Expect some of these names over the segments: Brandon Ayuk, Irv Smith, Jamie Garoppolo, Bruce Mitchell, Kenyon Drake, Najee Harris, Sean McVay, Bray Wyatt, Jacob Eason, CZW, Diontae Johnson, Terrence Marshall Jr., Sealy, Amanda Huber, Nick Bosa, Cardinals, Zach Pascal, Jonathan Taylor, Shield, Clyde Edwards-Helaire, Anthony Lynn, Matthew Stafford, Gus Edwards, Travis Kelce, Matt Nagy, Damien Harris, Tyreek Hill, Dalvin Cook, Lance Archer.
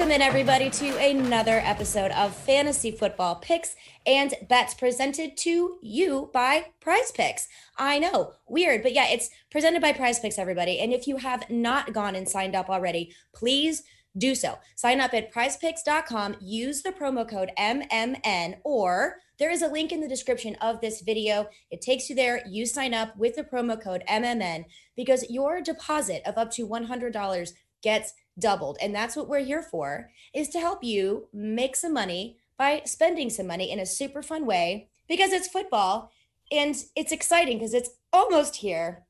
Welcome in, everybody, to another episode of Fantasy Football Picks and Bets presented to you by PrizePicks. I know, weird, but yeah, it's presented by PrizePicks, everybody. And if you have not gone and signed up already, please do so. Sign up at prizepicks.com, use the promo code MMN, or there is a link in the description of this video. It takes you there. You sign up with the promo code MMN because your deposit of up to $100 gets doubled. And that's what we're here for, is to help you make some money by spending some money in a super fun way, because it's football and it's exciting because it's almost here.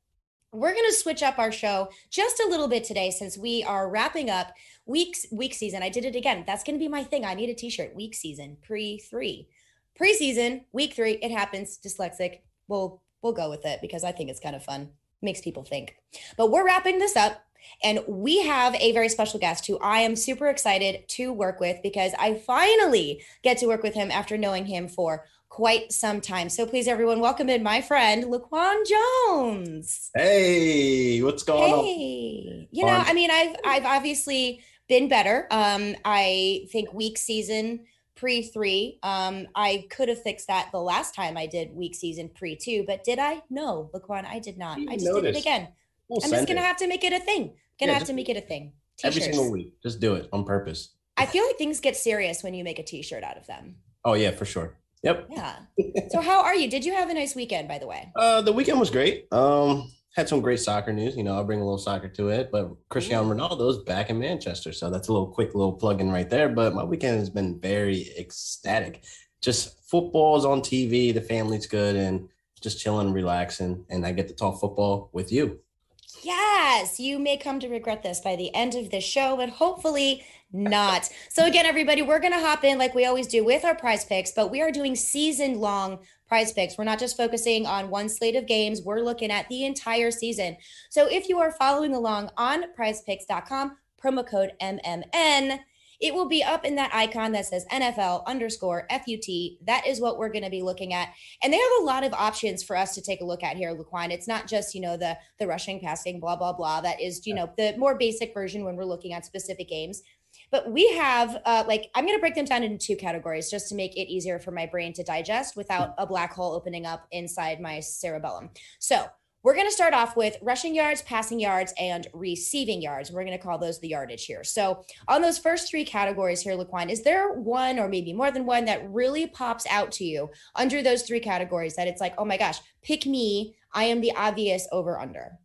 We're going to switch up our show just a little bit today since we are wrapping up week season. I did it again. That's going to be my thing. I need a t-shirt. Week season, preseason, week three. It happens. Dyslexic. We'll go with it because I think it's kind of fun. Makes people think. But we're wrapping this up. And we have a very special guest who I am super excited to work with because I finally get to work with him after knowing him for quite some time. So please, everyone, welcome in my friend, Laquan Jones. Hey, what's going on? Hey, you know, I mean, I've obviously been better. I think week season pre-3. I could have fixed that the last time I did week season pre-2, but did I? No, Laquan, I did not. I just did it again. I'm just going to have to make it a thing. T-shirts. Every single week. Just do it on purpose. I feel like things get serious when you make a t-shirt out of them. Oh, yeah, for sure. Yep. Yeah. So how are you? Did you have a nice weekend, by the way? The weekend was great. Had some great soccer news. You know, I'll bring a little soccer to it. But Cristiano Ronaldo's back in Manchester. So that's a quick plug-in right there. But my weekend has been very ecstatic. Just football's on TV. The family's good. And just chilling, relaxing. And I get to talk football with you. Yes, you may come to regret this by the end of the show, but hopefully not. So again, everybody, we're going to hop in like we always do with our prize picks, but we are doing season-long prize picks. We're not just focusing on one slate of games. We're looking at the entire season. So if you are following along on prizepicks.com, promo code MMN, it will be up in that icon that says NFL_FUT. That is what we're going to be looking at. And they have a lot of options for us to take a look at here, Laquan. It's not just, you know, the rushing, passing, blah, blah, blah. That is, you know, the more basic version when we're looking at specific games. But we have, I'm going to break them down into two categories just to make it easier for my brain to digest without a black hole opening up inside my cerebellum. So we're going to start off with rushing yards, passing yards, and receiving yards. We're going to call those the yardage here. So on those first three categories here, Laquan, is there one or maybe more than one that really pops out to you under those three categories that it's like, oh my gosh, pick me. I am the obvious over under.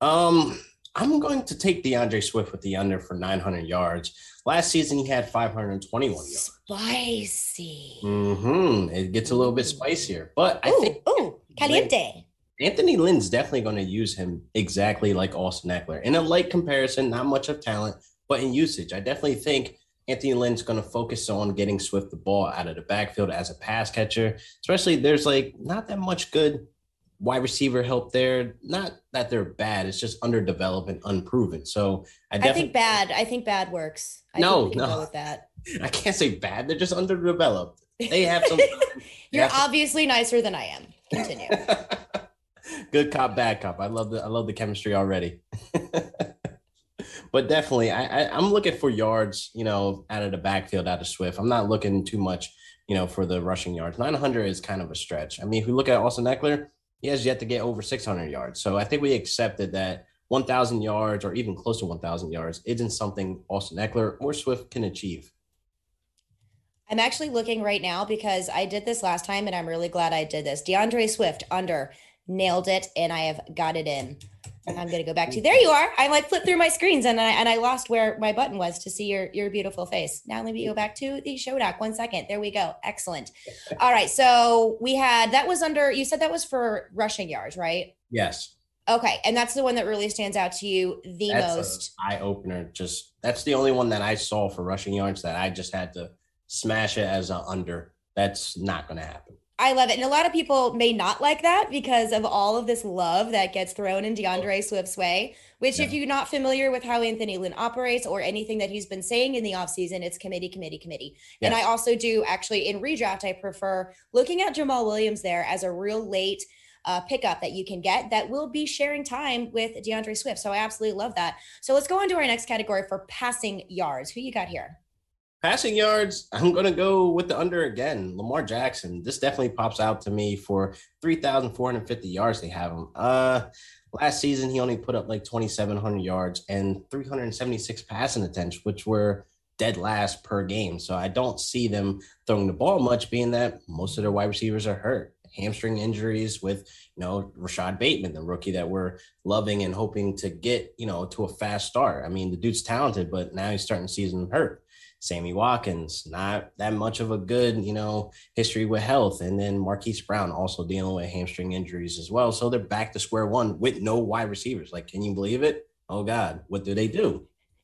I'm going to take DeAndre Swift with the under for 900 yards. Last season, he had 521 yards. Spicy. Mm-hmm. It gets a little bit spicier, but I think. Ooh, caliente. Anthony Lynn's definitely going to use him exactly like Austin Eckler. In a light comparison, not much of talent, but in usage. I definitely think Anthony Lynn's going to focus on getting Swift the ball out of the backfield as a pass catcher, especially there's like not that much good wide receiver help there. Not that they're bad. It's just underdeveloped, unproven. So I think bad works. I think we can go with that. I can't say bad. They're just underdeveloped. They have some. You're obviously nicer than I am. Continue. Good cop, bad cop. I love the chemistry already. But definitely, I'm looking for yards, you know, out of the backfield, out of Swift. I'm not looking too much, you know, for the rushing yards. 900 is kind of a stretch. I mean, if we look at Austin Eckler, he has yet to get over 600 yards. So I think we accepted that 1,000 yards or even close to 1,000 yards isn't something Austin Eckler or Swift can achieve. I'm actually looking right now because I did this last time, and I'm really glad I did this. DeAndre Swift, under. Nailed it, and I have got it in. I'm gonna go back to there. You are. I like flipped through my screens, and I lost where my button was to see your beautiful face. Now let me go back to the show doc. 1 second. There we go. Excellent. All right. So we had that was under. You said that was for rushing yards, right? Yes. Okay, and that's the one that really stands out to you the most. Eye opener. Just that's the only one that I saw for rushing yards that I just had to smash it as an under. That's not gonna happen. I love it. And a lot of people may not like that because of all of this love that gets thrown in DeAndre Swift's way, which if you're not familiar with how Anthony Lynn operates or anything that he's been saying in the offseason, it's committee. Yes. And I also do actually in redraft, I prefer looking at Jamal Williams there as a real late pickup that you can get that will be sharing time with DeAndre Swift. So I absolutely love that. So let's go on to our next category for passing yards. Who you got here? Passing yards, I'm going to go with the under again. Lamar Jackson, this definitely pops out to me for 3,450 yards they have him. Last season, he only put up like 2,700 yards and 376 passing attempts, which were dead last per game. So I don't see them throwing the ball much, being that most of their wide receivers are hurt. Hamstring injuries with, Rashad Bateman, the rookie that we're loving and hoping to get, to a fast start. I mean, the dude's talented, but now he's starting the season hurt. Sammy Watkins, not that much of a good, history with health. And then Marquise Brown also dealing with hamstring injuries as well. So they're back to square one with no wide receivers. Like, can you believe it? Oh, God, what do?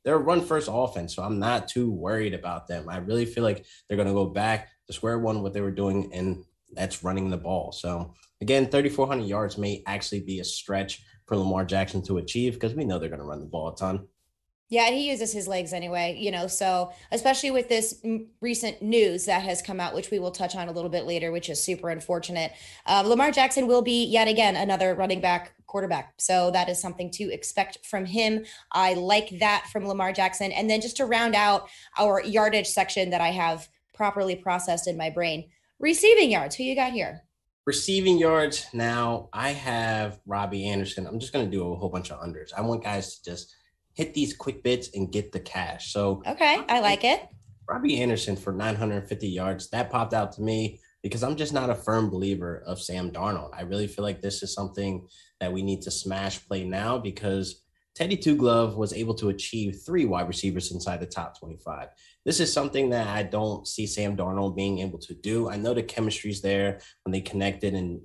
They're a run-first offense, so I'm not too worried about them. I really feel like they're going to go back to square one, what they were doing, and that's running the ball. So, again, 3,400 yards may actually be a stretch for Lamar Jackson to achieve because we know they're going to run the ball a ton. Yeah, and he uses his legs anyway, so especially with this recent news that has come out, which we will touch on a little bit later, which is super unfortunate. Lamar Jackson will be yet again another running back quarterback. So that is something to expect from him. I like that from Lamar Jackson. And then just to round out our yardage section that I have properly processed in my brain, receiving yards, who you got here? Receiving yards, now I have Robbie Anderson. I'm just going to do a whole bunch of unders. I want guys to just hit these quick bits and get the cash. So, okay, I like it. Robbie Anderson for 950 yards. That popped out to me because I'm just not a firm believer of Sam Darnold. I really feel like this is something that we need to smash play now because Teddy Two Glove was able to achieve three wide receivers inside the top 25. This is something that I don't see Sam Darnold being able to do. I know the chemistry's there when they connected and,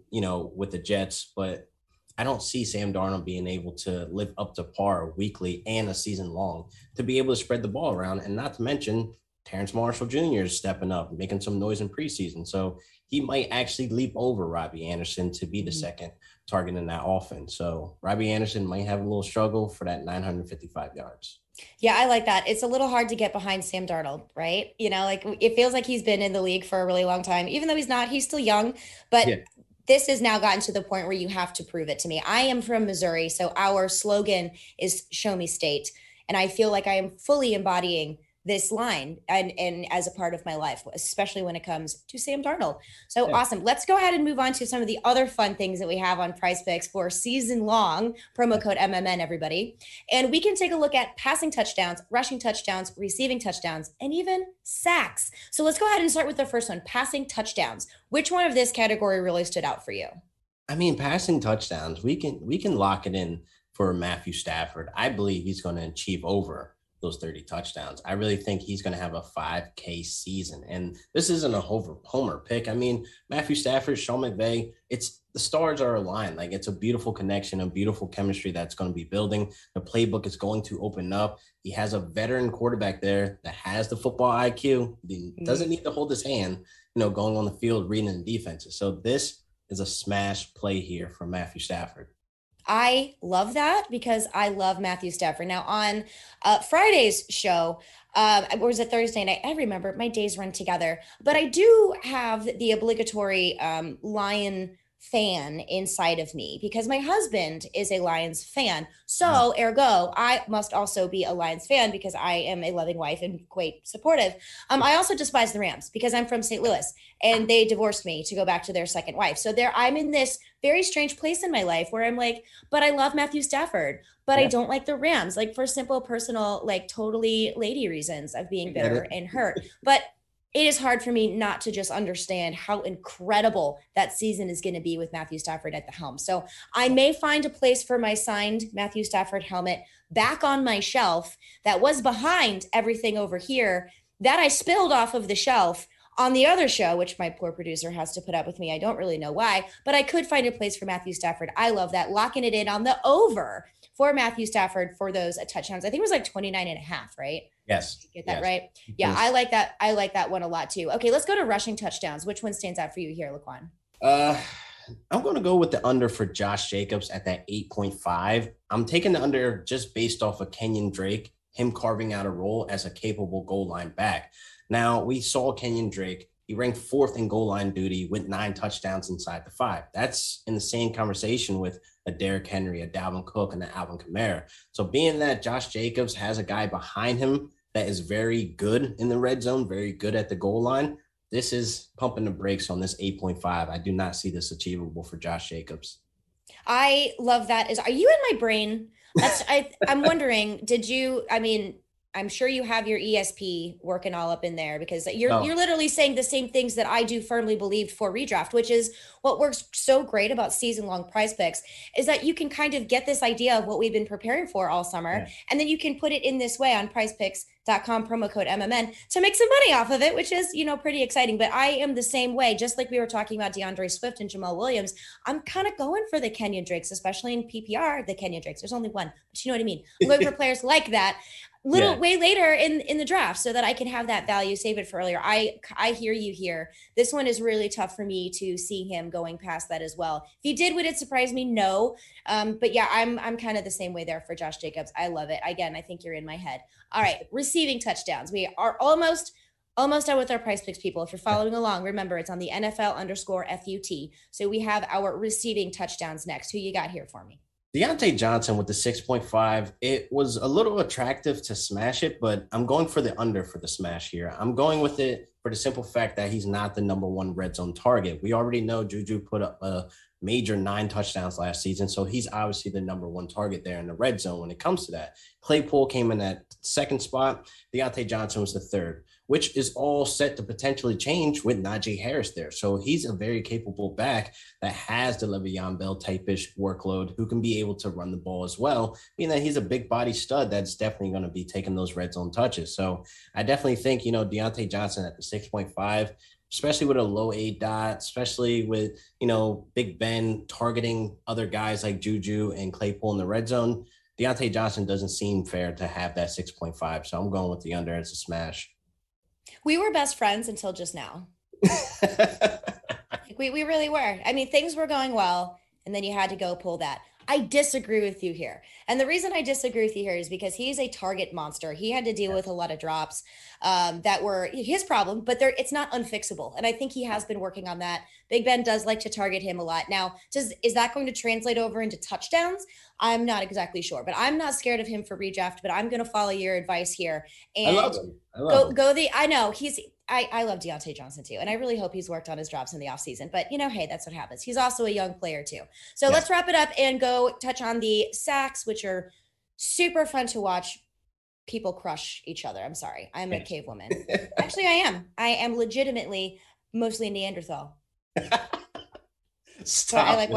with the Jets, but I don't see Sam Darnold being able to live up to par weekly and a season long to be able to spread the ball around. And not to mention Terrence Marshall Jr. is stepping up and making some noise in preseason. So he might actually leap over Robbie Anderson to be the second target in that offense. So Robbie Anderson might have a little struggle for that 955 yards. Yeah, I like that. It's a little hard to get behind Sam Darnold, right? It feels like he's been in the league for a really long time, even though he's not, he's still young, but yeah. This has now gotten to the point where you have to prove it to me. I am from Missouri, so our slogan is Show Me State. And I feel like I am fully embodying this line and as a part of my life, especially when it comes to Sam Darnold. So yeah. Awesome. Let's go ahead and move on to some of the other fun things that we have on PrizePicks for season long. Promo code MMN, everybody. And we can take a look at passing touchdowns, rushing touchdowns, receiving touchdowns, and even sacks. So let's go ahead and start with the first one, passing touchdowns. Which one of this category really stood out for you? I mean, passing touchdowns, we can lock it in for Matthew Stafford. I believe he's going to achieve over those 30 touchdowns. I really think he's going to have a 5K season. And this isn't a homer pick. I mean, Matthew Stafford, Sean McVay, it's the stars are aligned. Like it's a beautiful connection, a beautiful chemistry that's going to be building. The playbook is going to open up. He has a veteran quarterback there that has the football IQ. He doesn't need to hold his hand, going on the field, reading the defenses. So this is a smash play here for Matthew Stafford. I love that because I love Matthew Stafford. Now on Friday's show, or was it Thursday night? I remember my days run together, but I do have the obligatory Lion fan inside of me because my husband is a Lions fan. So ergo, I must also be a Lions fan because I am a loving wife and quite supportive. I also despise the Rams because I'm from St. Louis and they divorced me to go back to their second wife. So there, I'm in this very strange place in my life where I'm like, but I love Matthew Stafford, but yeah. I don't like the Rams, like for simple personal, like totally lady reasons of being bitter and hurt. But it is hard for me not to just understand how incredible that season is going to be with Matthew Stafford at the helm. So I may find a place for my signed Matthew Stafford helmet back on my shelf that was behind everything over here that I spilled off of the shelf on the other show, which my poor producer has to put up with me. I don't really know why, but I could find a place for Matthew Stafford. I love that. Locking it in on the over for Matthew Stafford for those touchdowns. I think it was like 29.5, right? Yes. Get that right? Yeah, I like that. I like that one a lot too. Okay, let's go to rushing touchdowns. Which one stands out for you here, Laquan? I'm going to go with the under for Josh Jacobs at that 8.5. I'm taking the under just based off of Kenyon Drake, him carving out a role as a capable goal line back. Now, we saw Kenyon Drake. He ranked fourth in goal line duty with 9 touchdowns inside the 5. That's in the same conversation with a Derrick Henry, a Dalvin Cook, and an Alvin Kamara. So being that Josh Jacobs has a guy behind him, that is very good in the red zone, very good at the goal line. This is pumping the brakes on this 8.5. I do not see this achievable for Josh Jacobs. I love that. Are you in my brain? I'm wondering, I'm sure you have your ESP working all up in there, because you're literally saying the same things that I do firmly believe for redraft, which is what works so great about season-long prize picks is that you can kind of get this idea of what we've been preparing for all summer, and then you can put it in this way on PrizePicks.com promo code MMN to make some money off of it, which is, pretty exciting. But I am the same way, just like we were talking about DeAndre Swift and Jamal Williams. I'm kind of going for the Kenyon Drakes, especially in PPR, There's only one, but you know what I mean? I'm going for players like that way later in the draft so that I can have that value, save it for earlier. I hear you here. This one is really tough for me to see him going past that as well. If he did, would it surprise me? No. But yeah, I'm kind of the same way there for Josh Jacobs. I love it. Again, I think you're in my head. All right. Receiving touchdowns. We are almost done with our price picks, people. If you're following along, remember it's on the NFL_FUT. So we have our receiving touchdowns next. Who you got here for me? Diontae Johnson with the 6.5. It was a little attractive to smash it, but I'm going for the under for the smash here. I'm going with it for the simple fact that he's not the number one red zone target. We already know Juju put up a major 9 touchdowns last season, so he's obviously the number one target there in the red zone when it comes to that. Claypool came in that second spot. Diontae Johnson was the third, which is all set to potentially change with Najee Harris there. So he's a very capable back that has the Le'Veon Bell type-ish workload, who can be able to run the ball as well, being that he's a big body stud that's definitely going to be taking those red zone touches. So I definitely think, Diontae Johnson at the 6.5, especially with a low A dot, especially with, Big Ben targeting other guys like Juju and Claypool in the red zone, Diontae Johnson doesn't seem fair to have that 6.5. So I'm going with the under. It's a smash. We were best friends until just now. We really were. Things were going well, and then you had to go pull that. I disagree with you here. And the reason I disagree with you here is because he's a target monster. He had to deal with a lot of drops that were his problem, but it's not unfixable. And I think he has been working on that. Big Ben does like to target him a lot. Now, is that going to translate over into touchdowns? I'm not exactly sure, but I'm not scared of him for redraft, but I'm going to follow your advice here. And I love him. I know I love Diontae Johnson too. And I really hope he's worked on his drops in the offseason, but hey, that's what happens. He's also a young player too. So let's wrap it up and go touch on the sacks, which are super fun to watch. People crush each other. I'm sorry. I'm a cave woman. Actually, I am. I am legitimately mostly Neanderthal. So I like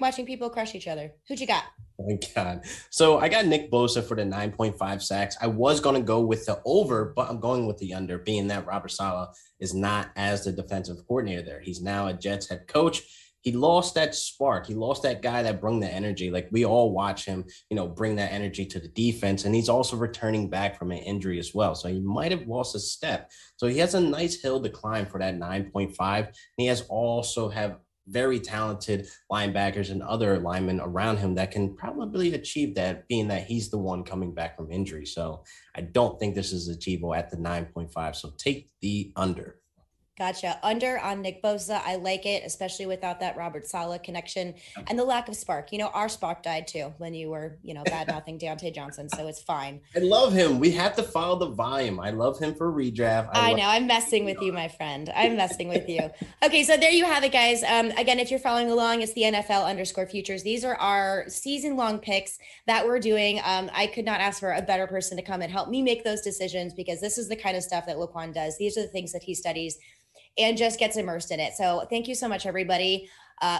watching people crush each other. Who'd you got? Thank God. So I got Nick Bosa for the 9.5 sacks. I was going to go with the over, but I'm going with the under, being that Robert Saleh is not as the defensive coordinator there. He's now a Jets head coach. He lost that spark. He lost that guy that brought the energy. Like, we all watch him, bring that energy to the defense. And he's also returning back from an injury as well. So he might have lost a step. So he has a nice hill to climb for that 9.5. And he has also have very talented linebackers and other linemen around him that can probably achieve that, being that he's the one coming back from injury. So I don't think this is achievable at the 9.5. So take the under. Gotcha. Under on Nick Bosa. I like it, especially without that Robert Saleh connection and the lack of spark. Our spark died too when you were, bad-mouthing Diontae Johnson, so it's fine. I love him. We have to follow the volume. I love him for redraft. I know. I'm messing with you, my friend. I'm messing with you. Okay, so there you have it, guys. Again, if you're following along, it's the NFL_futures. These are our season-long picks that we're doing. I could not ask for a better person to come and help me make those decisions, because this is the kind of stuff that Laquan does. These are the things that he studies and just gets immersed in it. So thank you so much, everybody,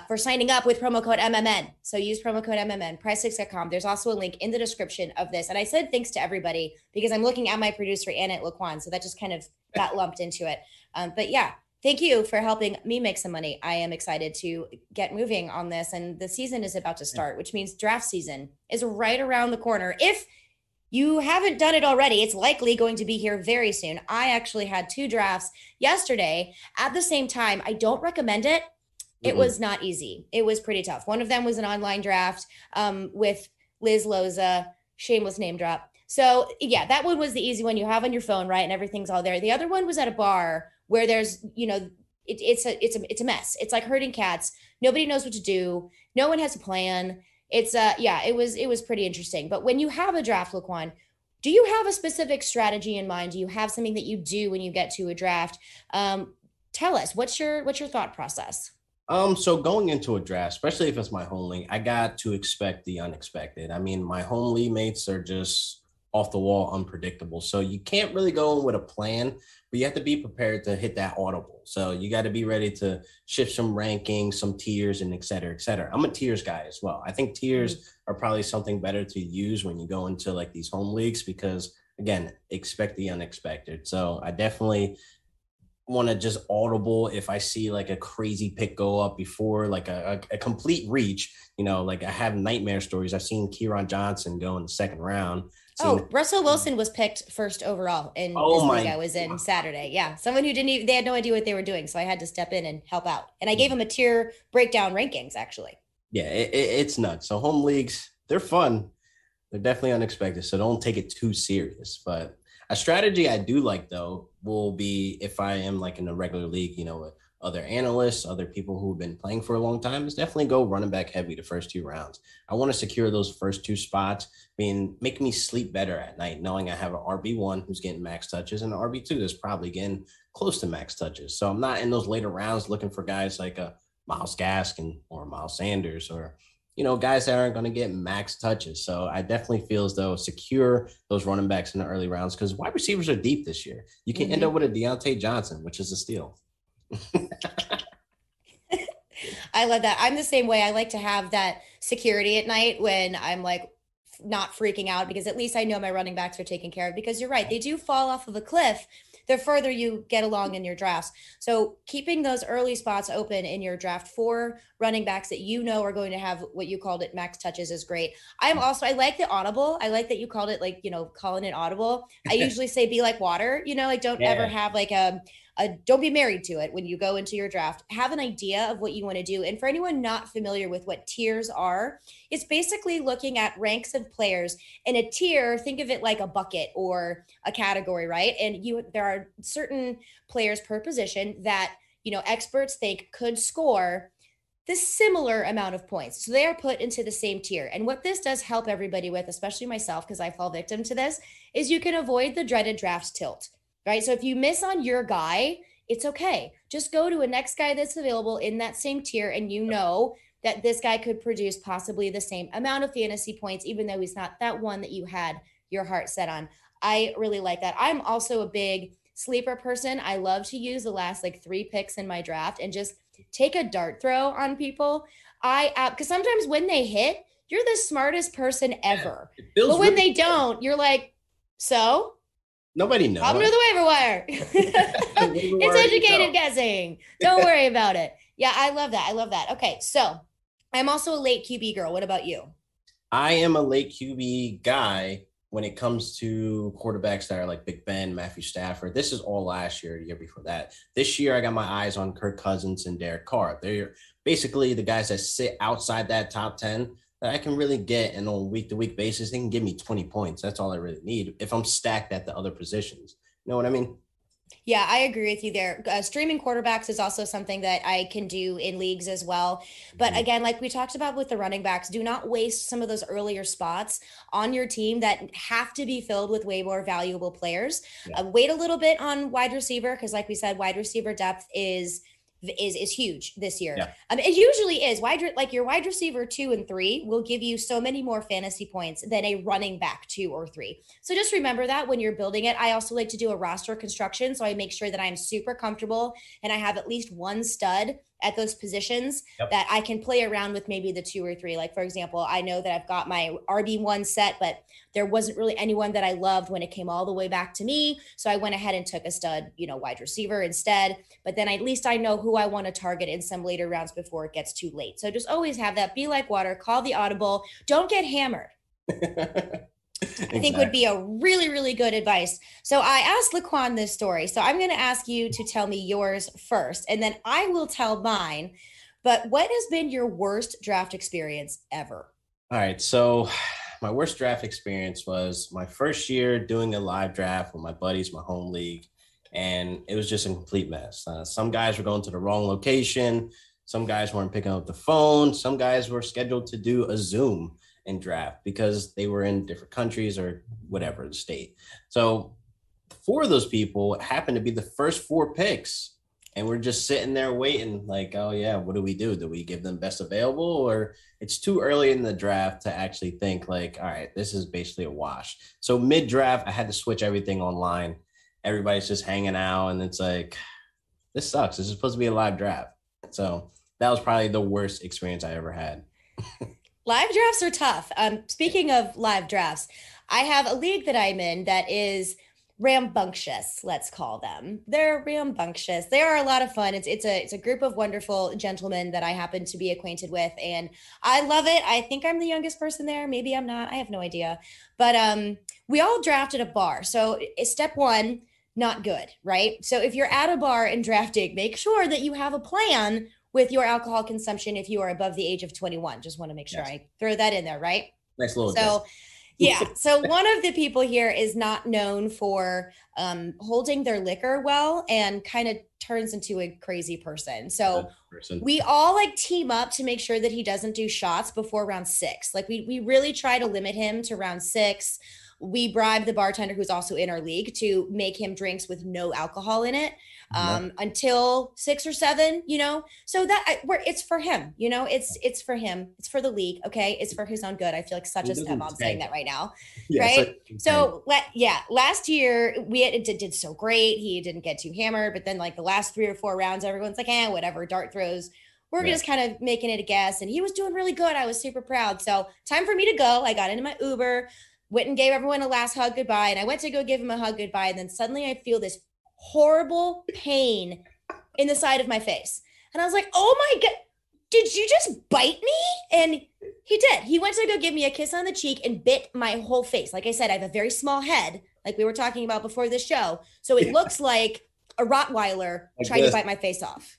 for signing up with promo code MMN. So use promo code MMN, PrizePicks.com. There's also a link in the description of this. And I said thanks to everybody because I'm looking at my producer, and at Laquan. So that just kind of got lumped into it. But yeah, thank you for helping me make some money. I am excited to get moving on this. And the season is about to start, which means draft season is right around the corner. If you haven't done it already, it's likely going to be here very soon. I actually had 2 drafts yesterday at the same time. I don't recommend it. It was not easy. It was pretty tough. One of them was an online draft with Liz Loza, shameless name drop. So yeah, that one was the easy one you have on your phone, right? And everything's all there. The other one was at a bar where there's, it's a mess. It's like herding cats. Nobody knows what to do. No one has a plan. It was pretty interesting. But when you have a draft, Laquan, Do you have a specific strategy in mind? Do you have something that you do when you get to a draft? Tell us, what's your thought process? So going into a draft, especially if it's my home league, I got to expect the unexpected. I mean, my home league mates are just off the wall, unpredictable. So you can't really go in with a plan, but you have to be prepared to hit that audible. So you got to be ready to shift some rankings, some tiers, and et cetera, et cetera. I'm a tiers guy as well. I think tiers are probably something better to use when you go into like these home leagues, because again, expect the unexpected. So I definitely want to just audible if I see like a crazy pick go up before like a complete reach, you know, like I have nightmare stories. I've seen Kieran Johnson go in the second round. Russell Wilson was picked first overall in this league I was in Saturday. Yeah. Someone who they had no idea what they were doing. So I had to step in and help out. And I gave him a tier breakdown rankings actually. Yeah. It's nuts. So home leagues, they're fun. They're definitely unexpected. So don't take it too serious, but a strategy I do like, though, will be if I am like in a regular league, you know, with other analysts, other people who've been playing for a long time, is definitely go running back heavy the first two rounds. I want to secure those first two spots, make me sleep better at night, knowing I have an RB1 who's getting max touches and an RB2 that's probably getting close to max touches. So I'm not in those later rounds looking for guys like a Myles Gaskin or Miles Sanders or, you know, guys that aren't going to get max touches. So I definitely feel as though secure those running backs in the early rounds, because wide receivers are deep this year. You can end up with a Diontae Johnson, which is a steal. I love that. I'm the same way. I like to have that security at night when I'm like not freaking out, because at least I know my running backs are taken care of, because you're right. They do fall off of a cliff the further you get along in your drafts. So keeping those early spots open in your draft for running backs that you know are going to have what you called it, max touches, is great. I like the audible. I like that you called it like, you know, calling it audible. I usually say be like water, you know, like don't ever have like don't be married to it when you go into your draft. Have an idea of what you want to do. And for anyone not familiar with what tiers are, it's basically looking at ranks of players in a tier. Think of it like a bucket or a category, right? And there are certain players per position that, you know, experts think could score the similar amount of points. So they are put into the same tier. And what this does help everybody with, especially myself, because I fall victim to this, is you can avoid the dreaded draft tilt. Right? So if you miss on your guy, it's okay. Just go to a next guy that's available in that same tier, and you know that this guy could produce possibly the same amount of fantasy points, even though he's not that one that you had your heart set on. I really like that. I'm also a big sleeper person. I love to use the last like three picks in my draft and just take a dart throw on people. Because sometimes when they hit, you're the smartest person ever. But when they don't, you're like, so? Nobody knows. Welcome to the waiver wire. It's educated guessing. Don't worry about it. Yeah, I love that. I love that. Okay, so I'm also a late QB girl. What about you? I am a late QB guy when it comes to quarterbacks that are like Big Ben, Matthew Stafford. This is all last year, the year before that. This year, I got my eyes on Kirk Cousins and Derek Carr. They're basically the guys that sit outside that top 10. I can really get, and on a week-to-week basis, they can give me 20 points. That's all I really need if I'm stacked at the other positions. You know what I mean? Yeah, I agree with you there. Streaming quarterbacks is also something that I can do in leagues as well. But again, like we talked about with the running backs, do not waste some of those earlier spots on your team that have to be filled with way more valuable players. Yeah. Wait a little bit on wide receiver, because like we said, wide receiver depth is huge this year. Yeah. It usually is. Like your wide receiver 2 and 3 will give you so many more fantasy points than a running back 2 or 3. So just remember that when you're building it. I also like to do a roster construction. So I make sure that I'm super comfortable and I have at least one stud at those positions that I can play around with maybe the 2 or 3. Like, for example, I know that I've got my RB1 set, but there wasn't really anyone that I loved when it came all the way back to me. So I went ahead and took a stud, you know, wide receiver instead. But then at least I know who I want to target in some later rounds before it gets too late. So just always have that. Be like water, call the audible. Don't get hammered. Exactly. I think would be a really, really good advice. So I asked Laquan this story. So I'm going to ask you to tell me yours first, and then I will tell mine. But what has been your worst draft experience ever? All right. So my worst draft experience was my first year doing a live draft with my buddies, my home league, and it was just a complete mess. Some guys were going to the wrong location. Some guys weren't picking up the phone. Some guys were scheduled to do a Zoom. and draft because they were in different countries or whatever the state. So four of those people happened to be the first four picks. And we're just sitting there waiting like, oh, yeah, what do we do? Do we give them best available? Or it's too early in the draft to actually think like, all right, this is basically a wash. So mid-draft, I had to switch everything online. Everybody's just hanging out. And it's like, this sucks. This is supposed to be a live draft. So that was probably the worst experience I ever had. Live drafts are tough. Speaking of live drafts, I have a league that I'm in that is rambunctious, let's call them. They're rambunctious. They are a lot of fun. It's a group of wonderful gentlemen that I happen to be acquainted with, and I love it. I think I'm the youngest person there. Maybe I'm not. I have no idea. But we all draft at a bar. So step one, not good, right? So if you're at a bar and drafting, make sure that you have a plan with your alcohol consumption if you are above the age of 21. Just want to make sure I throw that in there, right? Nice little adjustment. Yeah. So one of the people here is not known for holding their liquor well and kind of turns into a crazy person. So we all like team up to make sure that he doesn't do shots before round six. Like we really try to limit him to round six. We bribe the bartender who's also in our league to make him drinks with no alcohol in it until 6 or 7, you know, so that it's for him, you know, it's for him. It's for the league. Okay. It's for his own good. I feel like such a stepmom saying that right now. Yeah, right. So last year we did so great. He didn't get too hammered, but then like the last 3 or 4 rounds, everyone's like, whatever, dart throws. We're just kind of making it a guess. And he was doing really good. I was super proud. So time for me to go. I got into my Uber, went and gave everyone a last hug goodbye. And I went to go give him a hug goodbye. And then suddenly I feel this horrible pain in the side of my face. And I was like, oh my God, did you just bite me? And he did. He went to go give me a kiss on the cheek and bit my whole face. Like I said, I have a very small head, like we were talking about before this show. So it looks like a Rottweiler trying to bite my face off.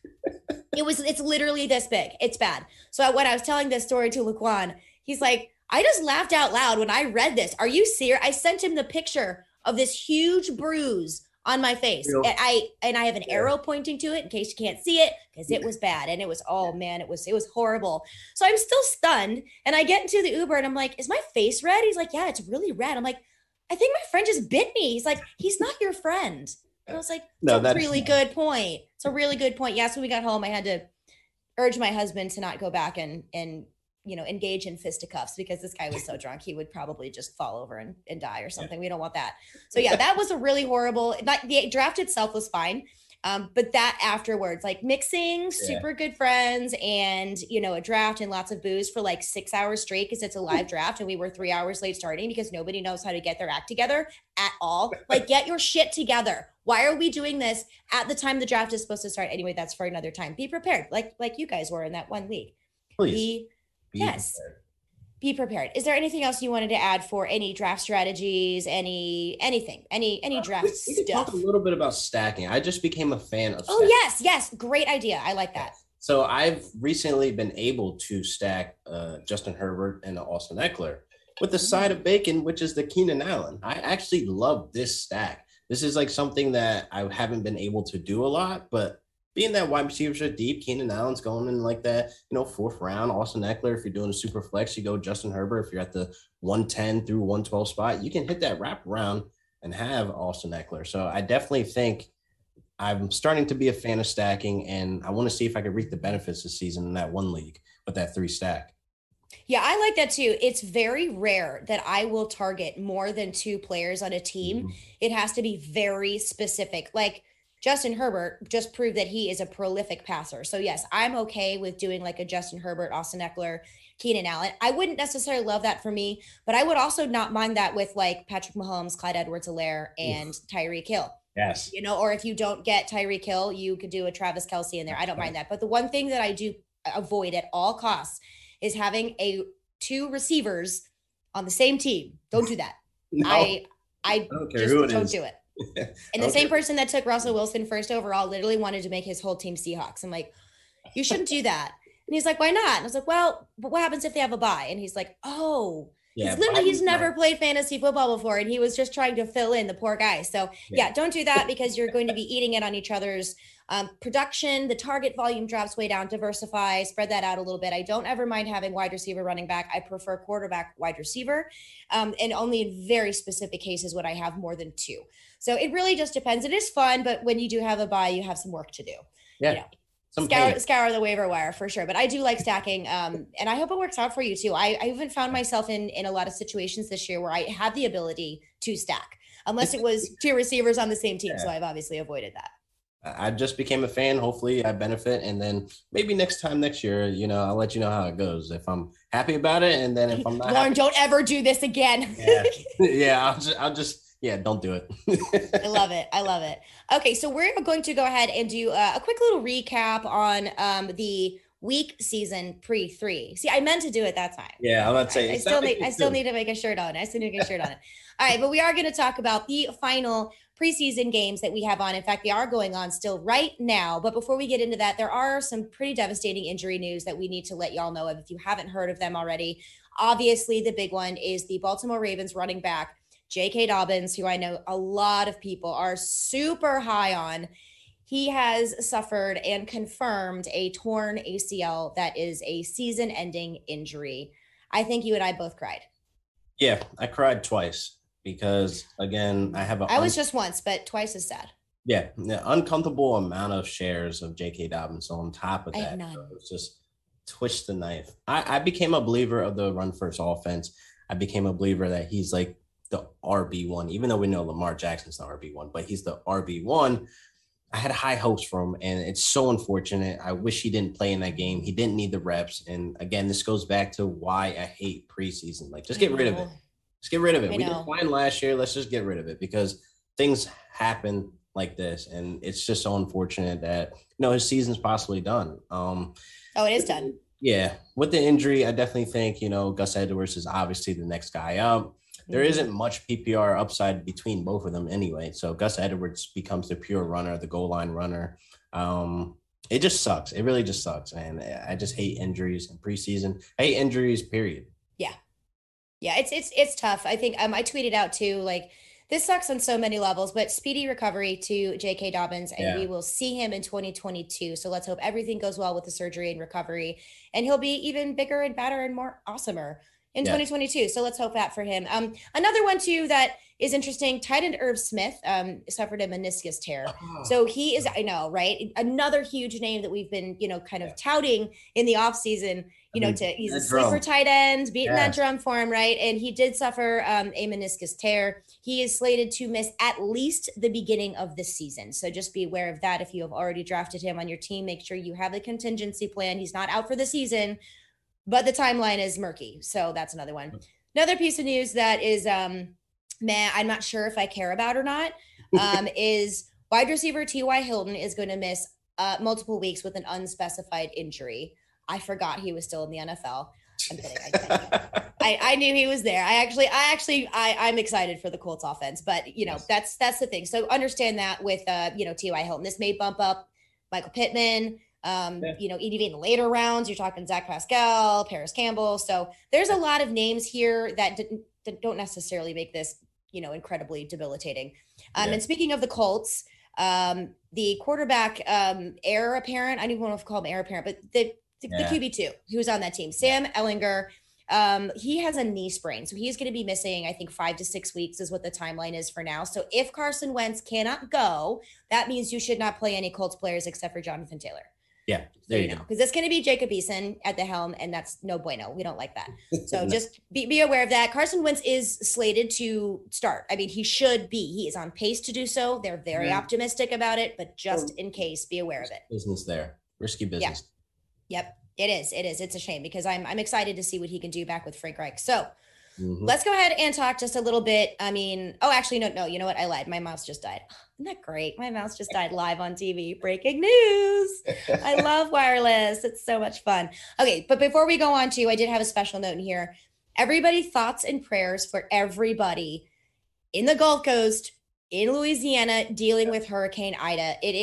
It's literally this big. It's bad. So when I was telling this story to Laquan, he's like, I just laughed out loud when I read this. Are you serious? I sent him the picture of this huge bruise on my face. Real. And I have an arrow pointing to it in case you can't see it, because it was bad. And it was, it was horrible. So I'm still stunned. And I get into the Uber and I'm like, is my face red? He's like, yeah, it's really red. I'm like, I think my friend just bit me. He's like, he's not your friend. And I was like, that's a really good point. It's a really good point. Yeah. So when we got home, I had to urge my husband to not go back and you know, engage in fisticuffs because this guy was so drunk, he would probably just fall over and die or something. We don't want that. So yeah, that was a really horrible, the draft itself was fine. But that afterwards, like mixing super good friends and, you know, a draft and lots of booze for like 6 hours straight because it's a live draft and we were 3 hours late starting because nobody knows how to get their act together at all. Like get your shit together. Why are we doing this at the time the draft is supposed to start? Anyway, that's for another time. Be prepared. Like you guys were in that one league. Please. Be prepared. Is there anything else you wanted to add for any draft strategies, anything, any draft stuff? We could talk a little bit about stacking. I just became a fan of stacking. Oh, yes. Great idea. I like that. So I've recently been able to stack Justin Herbert and Austin Eckler with a side of bacon, which is the Keenan Allen. I actually love this stack. This is like something that I haven't been able to do a lot, but being that wide receiver deep, Keenan Allen's going in like that, you know, 4th round. Austin Eckler, if you're doing a super flex, you go Justin Herbert. If you're at the 110 through 112 spot, you can hit that wraparound and have Austin Eckler. So I definitely think I'm starting to be a fan of stacking, and I want to see if I can reap the benefits this season in that one league with that 3 stack. Yeah, I like that too. It's very rare that I will target more than 2 players on a team. Mm-hmm. It has to be very specific. Like, Justin Herbert just proved that he is a prolific passer. So yes, I'm okay with doing like a Justin Herbert, Austin Eckler, Keenan Allen. I wouldn't necessarily love that for me, but I would also not mind that with like Patrick Mahomes, Clyde Edwards-Helaire, and Tyreek Hill. Yes. You know, or if you don't get Tyreek Hill, you could do a Travis Kelce in there. I don't mind that. But the one thing that I do avoid at all costs is having 2 receivers on the same team. Don't do that. No. I don't do it. And the same person that took Russell Wilson first overall literally wanted to make his whole team Seahawks. I'm like, you shouldn't do that. And he's like, why not? And I was like, well, but what happens if they have a bye? And he's like, oh, He's never played fantasy football before, and he was just trying to fill in, the poor guy. So yeah, don't do that, because you're going to be eating it on each other's production. The target volume drops way down. Diversify, spread that out a little bit. I don't ever mind having wide receiver, running back. I prefer quarterback, wide receiver, and only in very specific cases would I have more than two. So it really just depends. It is fun, but when you do have a bye, you have some work to do. Yeah. You know. Scour the waiver wire for sure. But I do like stacking, and I hope it works out for you too. I even found myself in a lot of situations this year where I had the ability to stack, unless it was two receivers on the same team. Yeah. So I've obviously avoided that. I just became a fan. Hopefully I benefit. And then maybe next year, you know, I'll let you know how it goes, if I'm happy about it. And then if I'm not, Lauren, don't ever do this again. I'll just yeah, don't do it. I love it. Okay, so we're going to go ahead and do a quick little recap on the week season pre-3. See, I meant to do it that time. Yeah, I'm about to say. I still need to get a shirt on it. All right, but we are going to talk about the final preseason games that we have on. In fact, they are going on still right now. But before we get into that, there are some pretty devastating injury news that we need to let y'all know of if you haven't heard of them already. Obviously, the big one is the Baltimore Ravens running back, J.K. Dobbins, who I know a lot of people are super high on. He has suffered and confirmed a torn ACL that is a season-ending injury. I think you and I both cried. Yeah, I cried twice because, again, I was just once, but twice is sad. Yeah, an uncomfortable amount of shares of J.K. Dobbins. So on top of that, so it's just twist the knife. I became a believer of the run-first offense. I became a believer that he's like the RB1, even though we know Lamar Jackson's not RB1, but he's the RB1. I had high hopes for him, and it's so unfortunate. I wish he didn't play in that game. He didn't need the reps. And again, this goes back to why I hate preseason. Like, just get rid of it. Just get rid of it. We did fine last year. Let's just get rid of it, because things happen like this. And it's just so unfortunate that, you know, his season's possibly done. It is done. Yeah. With the injury, I definitely think, you know, Gus Edwards is obviously the next guy up. There isn't much PPR upside between both of them anyway. So Gus Edwards becomes the pure runner, the goal line runner. It just sucks. It really just sucks. And I just hate injuries in preseason. I hate injuries, period. Yeah. Yeah. It's tough. I think I tweeted out too, like, this sucks on so many levels, but speedy recovery to J.K. Dobbins, and we will see him in 2022. So let's hope everything goes well with the surgery and recovery, and he'll be even bigger and badder and more awesomer in 2022. So let's hope that for him. Another one too that is interesting, tight end Irv Smith suffered a meniscus tear. So he is, I know, right? Another huge name that we've been, you know, kind of touting in the offseason, he's a sleeper tight end, beating that drum for him, right? And he did suffer a meniscus tear. He is slated to miss at least the beginning of this season. So just be aware of that. If you have already drafted him on your team, make sure you have a contingency plan. He's not out for the season, but the timeline is murky. So that's another one. Another piece of news that is, I'm not sure if I care about or not, is wide receiver T.Y. Hilton is going to miss multiple weeks with an unspecified injury. I forgot he was still in the NFL. I'm kidding. I knew he was there. I'm excited for the Colts offense, but that's the thing. So understand that with, T.Y. Hilton, this may bump up Michael Pittman, even in the later rounds, you're talking Zach Pascal, Paris Campbell. So there's a lot of names here that don't necessarily make this, incredibly debilitating. And speaking of the Colts, the quarterback heir apparent, I don't even know if I call him heir apparent, but the QB2 who was on that team, Sam Ellinger, he has a knee sprain. So he's going to be missing, I think, 5 to 6 weeks is what the timeline is for now. So if Carson Wentz cannot go, that means you should not play any Colts players except for Jonathan Taylor. Yeah, there you go. Because it's going to be Jacob Eason at the helm, and that's no bueno. We don't like that. So just be aware of that. Carson Wentz is slated to start. I mean, he should be. He is on pace to do so. They're very optimistic about it, but just in case, be aware of it. Business there. Risky business. Yeah. Yep, it is. It's a shame because I'm excited to see what he can do back with Frank Reich. So let's go ahead and talk just a little bit. I mean, no, you know what? I lied. My mouse just died. Isn't that great? My mouse just died live on TV. Breaking news. I love wireless. It's so much fun. Okay. But before we go on to, I did have a special note in here. Everybody, thoughts and prayers for everybody in the Gulf Coast, in Louisiana, dealing with Hurricane Ida. It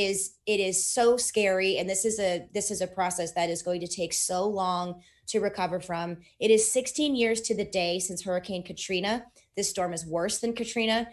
is so scary. And this is a process that is going to take so long to recover from. It is 16 years to the day since Hurricane Katrina. This storm is worse than Katrina.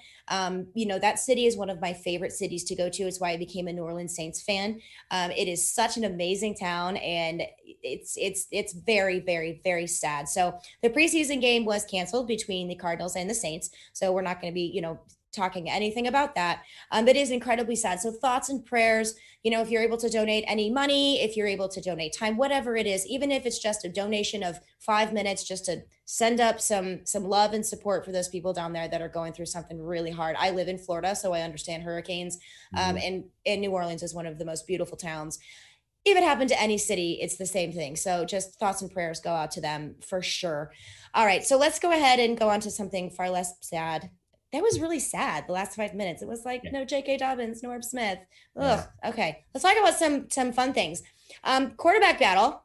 You know, that city is one of my favorite cities to go to. It's why I became a New Orleans Saints fan. It is such an amazing town, and it's very, very, very sad. So the preseason game was canceled between the Cardinals and the Saints. So we're not going to be, you know, talking anything about that. It is incredibly sad. So thoughts and prayers, you know, if you're able to donate any money, if you're able to donate time, whatever it is, even if it's just a donation of 5 minutes, just to send up some love and support for those people down there that are going through something really hard. I live in Florida, so I understand hurricanes. And New Orleans is one of the most beautiful towns. If it happened to any city, it's the same thing. So just thoughts and prayers go out to them for sure. All right, so let's go ahead and go on to something far less sad. That was really sad, the last 5 minutes. It was like, no J.K. Dobbins, no Herb Smith. Ugh. Yeah. Okay, let's talk about some fun things. Quarterback battle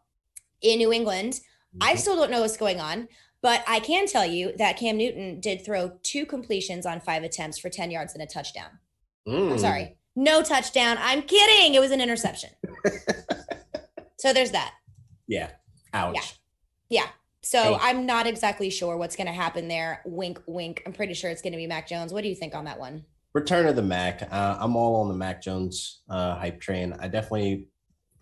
in New England. I still don't know what's going on, but I can tell you that Cam Newton did throw 2 completions on 5 attempts for 10 yards and a touchdown. I'm sorry, no touchdown. I'm kidding. It was an interception. So there's that. Yeah. Ouch. Yeah. So I'm not exactly sure what's going to happen there. Wink, wink. I'm pretty sure it's going to be Mac Jones. What do you think on that one? Return of the Mac. I'm all on the Mac Jones hype train. I definitely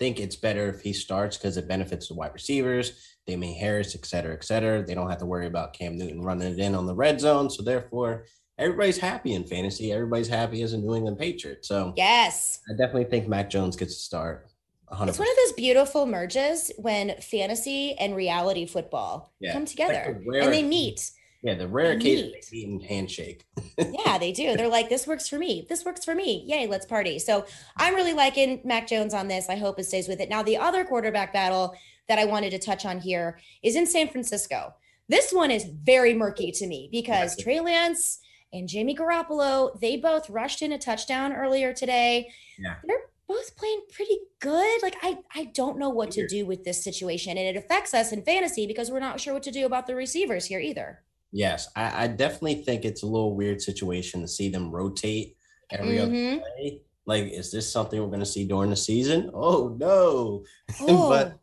think it's better if he starts because it benefits the wide receivers, Damien Harris, et cetera, et cetera. They don't have to worry about Cam Newton running it in on the red zone. So therefore, everybody's happy in fantasy. Everybody's happy as a New England Patriot. So yes, I definitely think Mac Jones gets a start. 100%. It's one of those beautiful merges when fantasy and reality football come together, like and they meet. Yeah, the rare occasion they meet and handshake. Yeah, they do. They're like, this works for me. This works for me. Yay, let's party. So I'm really liking Mac Jones on this. I hope it stays with it. Now, the other quarterback battle that I wanted to touch on here is in San Francisco. This one is very murky to me because Trey Lance and Jamie Garoppolo, they both rushed in a touchdown earlier today. Yeah. They're both playing pretty good. Like I don't know what to do with this situation, and it affects us in fantasy because we're not sure what to do about the receivers here either. Yes, I definitely think it's a little weird situation to see them rotate every other play. Like, is this something we're going to see during the season? Oh no! Oh. But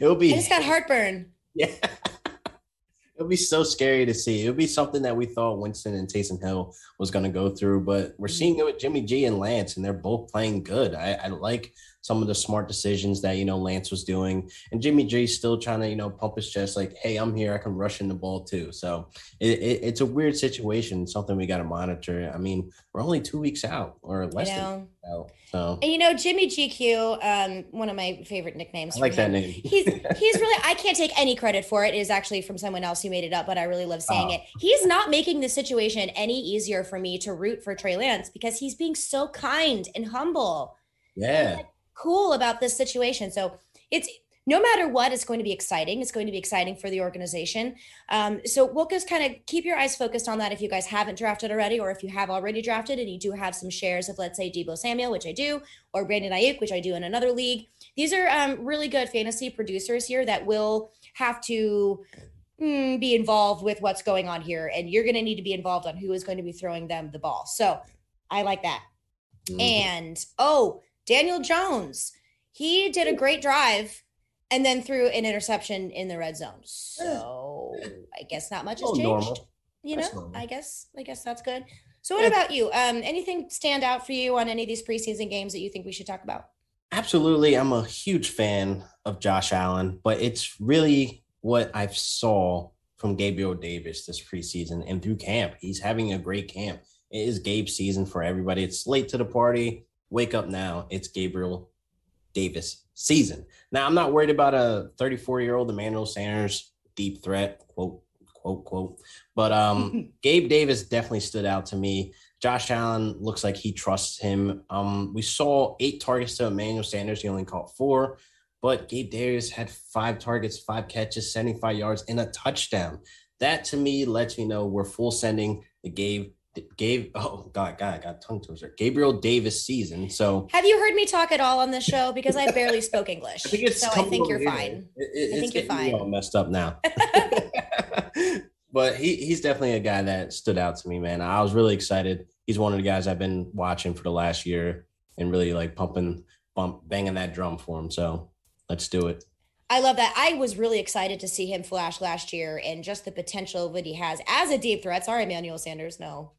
it'll be. I just got heartburn. Yeah, it'll be so scary to see. It'll be something that we thought Winston and Taysom Hill was going to go through, but we're seeing it with Jimmy G and Lance, and they're both playing good. I like some of the smart decisions that, you know, Lance was doing, and Jimmy G still trying to, you know, pump his chest like, hey, I'm here. I can rush in the ball too. So it's a weird situation, something we got to monitor. I mean, we're only 2 weeks out or less than out. So. And, you know, Jimmy GQ, one of my favorite nicknames. I like that name. He's really, I can't take any credit for it. It is actually from someone else who made it up, but I really love saying it. He's not making the situation any easier for me to root for Trey Lance because he's being so kind and humble. Yeah. And cool about this situation. So it's no matter what, it's going to be exciting. It's going to be exciting for the organization. So we'll just kind of keep your eyes focused on that if you guys haven't drafted already, or if you have already drafted and you do have some shares of, let's say, Deebo Samuel, which I do, or Brandon Ayuk, which I do in another league. These are really good fantasy producers here that will have to be involved with what's going on here. And you're going to need to be involved on who is going to be throwing them the ball. So I like that. And, Daniel Jones, he did a great drive and then threw an interception in the red zone. So I guess not much has changed. Normal. You know, I guess that's good. So what about you? Anything stand out for you on any of these preseason games that you think we should talk about? Absolutely. I'm a huge fan of Josh Allen, but it's really what I've saw from Gabriel Davis this preseason and through camp. He's having a great camp. It is Gabe season for everybody. It's late to the party. Wake up now. It's Gabriel Davis season. Now, I'm not worried about a 34-year-old Emmanuel Sanders deep threat, quote. But Gabe Davis definitely stood out to me. Josh Allen looks like he trusts him. We saw 8 targets to Emmanuel Sanders. He only caught 4. But Gabe Davis had 5 targets, 5 catches, 75 yards, and a touchdown. That, to me, lets me know we're full sending the Gabriel Davis season. So have you heard me talk at all on this show? Because I barely spoke English. I think you're fine. I think you're fine. All messed up now. But he's definitely a guy that stood out to me, man. I was really excited. He's one of the guys I've been watching for the last year and really like banging that drum for him. So let's do it. I love that. I was really excited to see him flash last year and just the potential that he has as a deep threat. Sorry, Emmanuel Sanders. No.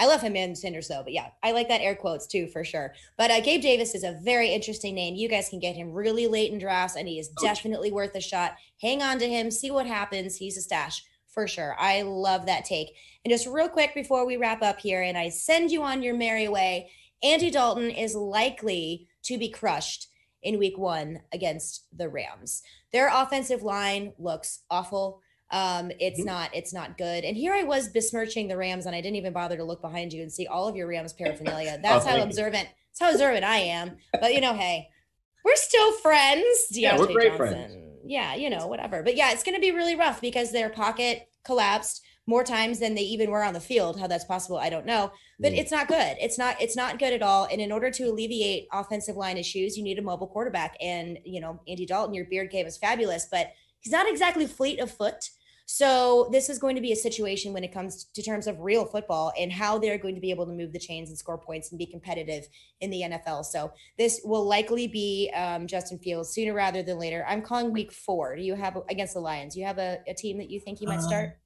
I love Emmanuel Sanders though, but yeah, I like that air quotes too, for sure. But Gabe Davis is a very interesting name. You guys can get him really late in drafts and he is definitely worth a shot. Hang on to him, see what happens. He's a stash for sure. I love that take. And just real quick before we wrap up here and I send you on your merry way, Andy Dalton is likely to be crushed in week 1 against the Rams. Their offensive line looks awful. It's not good. And here I was besmirching the Rams and I didn't even bother to look behind you and see all of your Rams paraphernalia. That's how observant I am. But you know, hey, we're still friends. Yeah, we're great friends. Yeah, you know, whatever. But yeah, it's going to be really rough because their pocket collapsed more times than they even were on the field. How that's possible, I don't know, but it's not good. It's not good at all. And in order to alleviate offensive line issues, you need a mobile quarterback. And, you know, Andy Dalton, your beard game is fabulous, but he's not exactly fleet of foot. So this is going to be a situation when it comes to terms of real football and how they're going to be able to move the chains and score points and be competitive in the NFL. So this will likely be Justin Fields sooner rather than later. I'm calling week 4. Do you have against the Lions? Do you have a team that you think you might start?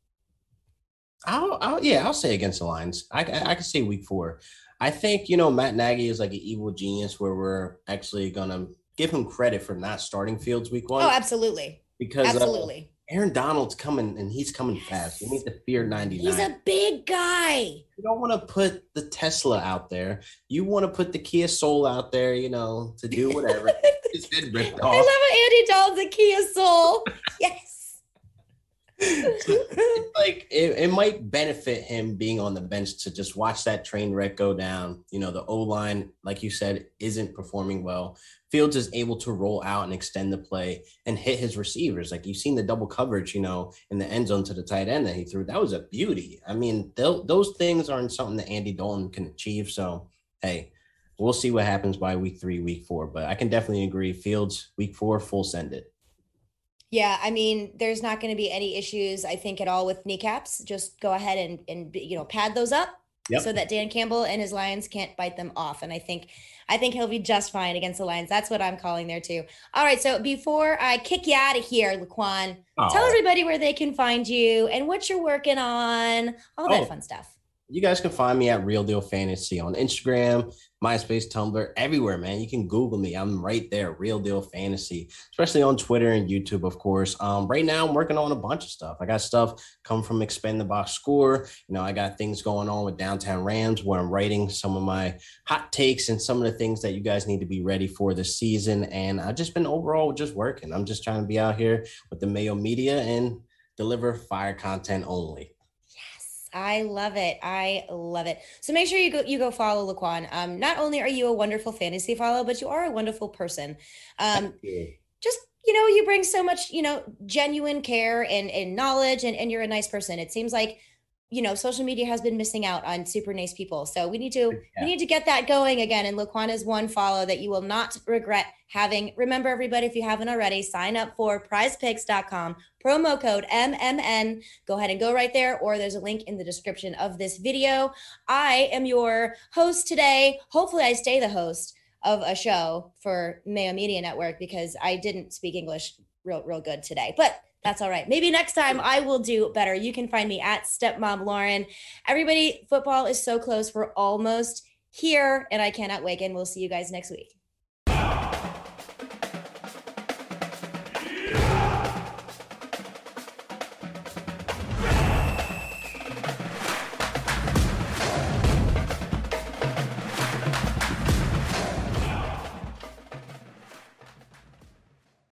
I'll say against the Lions. I can say week 4. I think, you know, Matt Nagy is like an evil genius where we're actually going to give him credit for not starting Fields week 1. Oh, absolutely. Because Aaron Donald's coming, and he's coming fast. We need to fear 99. He's a big guy. You don't want to put the Tesla out there. You want to put the Kia Soul out there, you know, to do whatever. It's been ripped off. I love Andy Dalton's a Kia Soul. Yes. It's like it might benefit him being on the bench to just watch that train wreck go down. You know, the O-line, like you said, isn't performing well. Fields is able to roll out and extend the play and hit his receivers. Like, you've seen the double coverage, you know, in the end zone to the tight end that he threw. That was a beauty. I mean, those things aren't something that Andy Dalton can achieve. So, hey, we'll see what happens by week 3, week 4. But I can definitely agree, Fields, week 4, full send it. Yeah, I mean, there's not going to be any issues, I think, at all with kneecaps. Just go ahead and you know, pad those up. Yep. So that Dan Campbell and his Lions can't bite them off. And I think he'll be just fine against the Lions. That's what I'm calling there too. All right. So before I kick you out of here, Laquan, tell everybody where they can find you and what you're working on, all that fun stuff. You guys can find me at Real Deal Fantasy on Instagram, MySpace, Tumblr, everywhere, man. You can Google me. I'm right there, Real Deal Fantasy, especially on Twitter and YouTube, of course. Right now, I'm working on a bunch of stuff. I got stuff come from Expand the Box Score. You know, I got things going on with Downtown Rams where I'm writing some of my hot takes and some of the things that you guys need to be ready for this season. And I've just been overall just working. I'm just trying to be out here with the Mayo Media and deliver fire content only. I love it. I love it. So make sure you go follow Laquan. Not only are you a wonderful fantasy follow, but you are a wonderful person. Just, you know, you bring so much, you know, genuine care and knowledge and you're a nice person. It seems like, you know, social media has been missing out on super nice people. So we need to get that going again. And Laquan is one follow that you will not regret having. Remember, everybody, if you haven't already, sign up for prizepicks.com, promo code MMN. Go ahead and go right there, or there's a link in the description of this video. I am your host today. Hopefully I stay the host of a show for Mayo Media Network because I didn't speak English real good today, but that's all right. Maybe next time I will do better. You can find me at Stepmom Lauren. Everybody, football is so close. We're almost here, and I cannot wait. And we'll see you guys next week.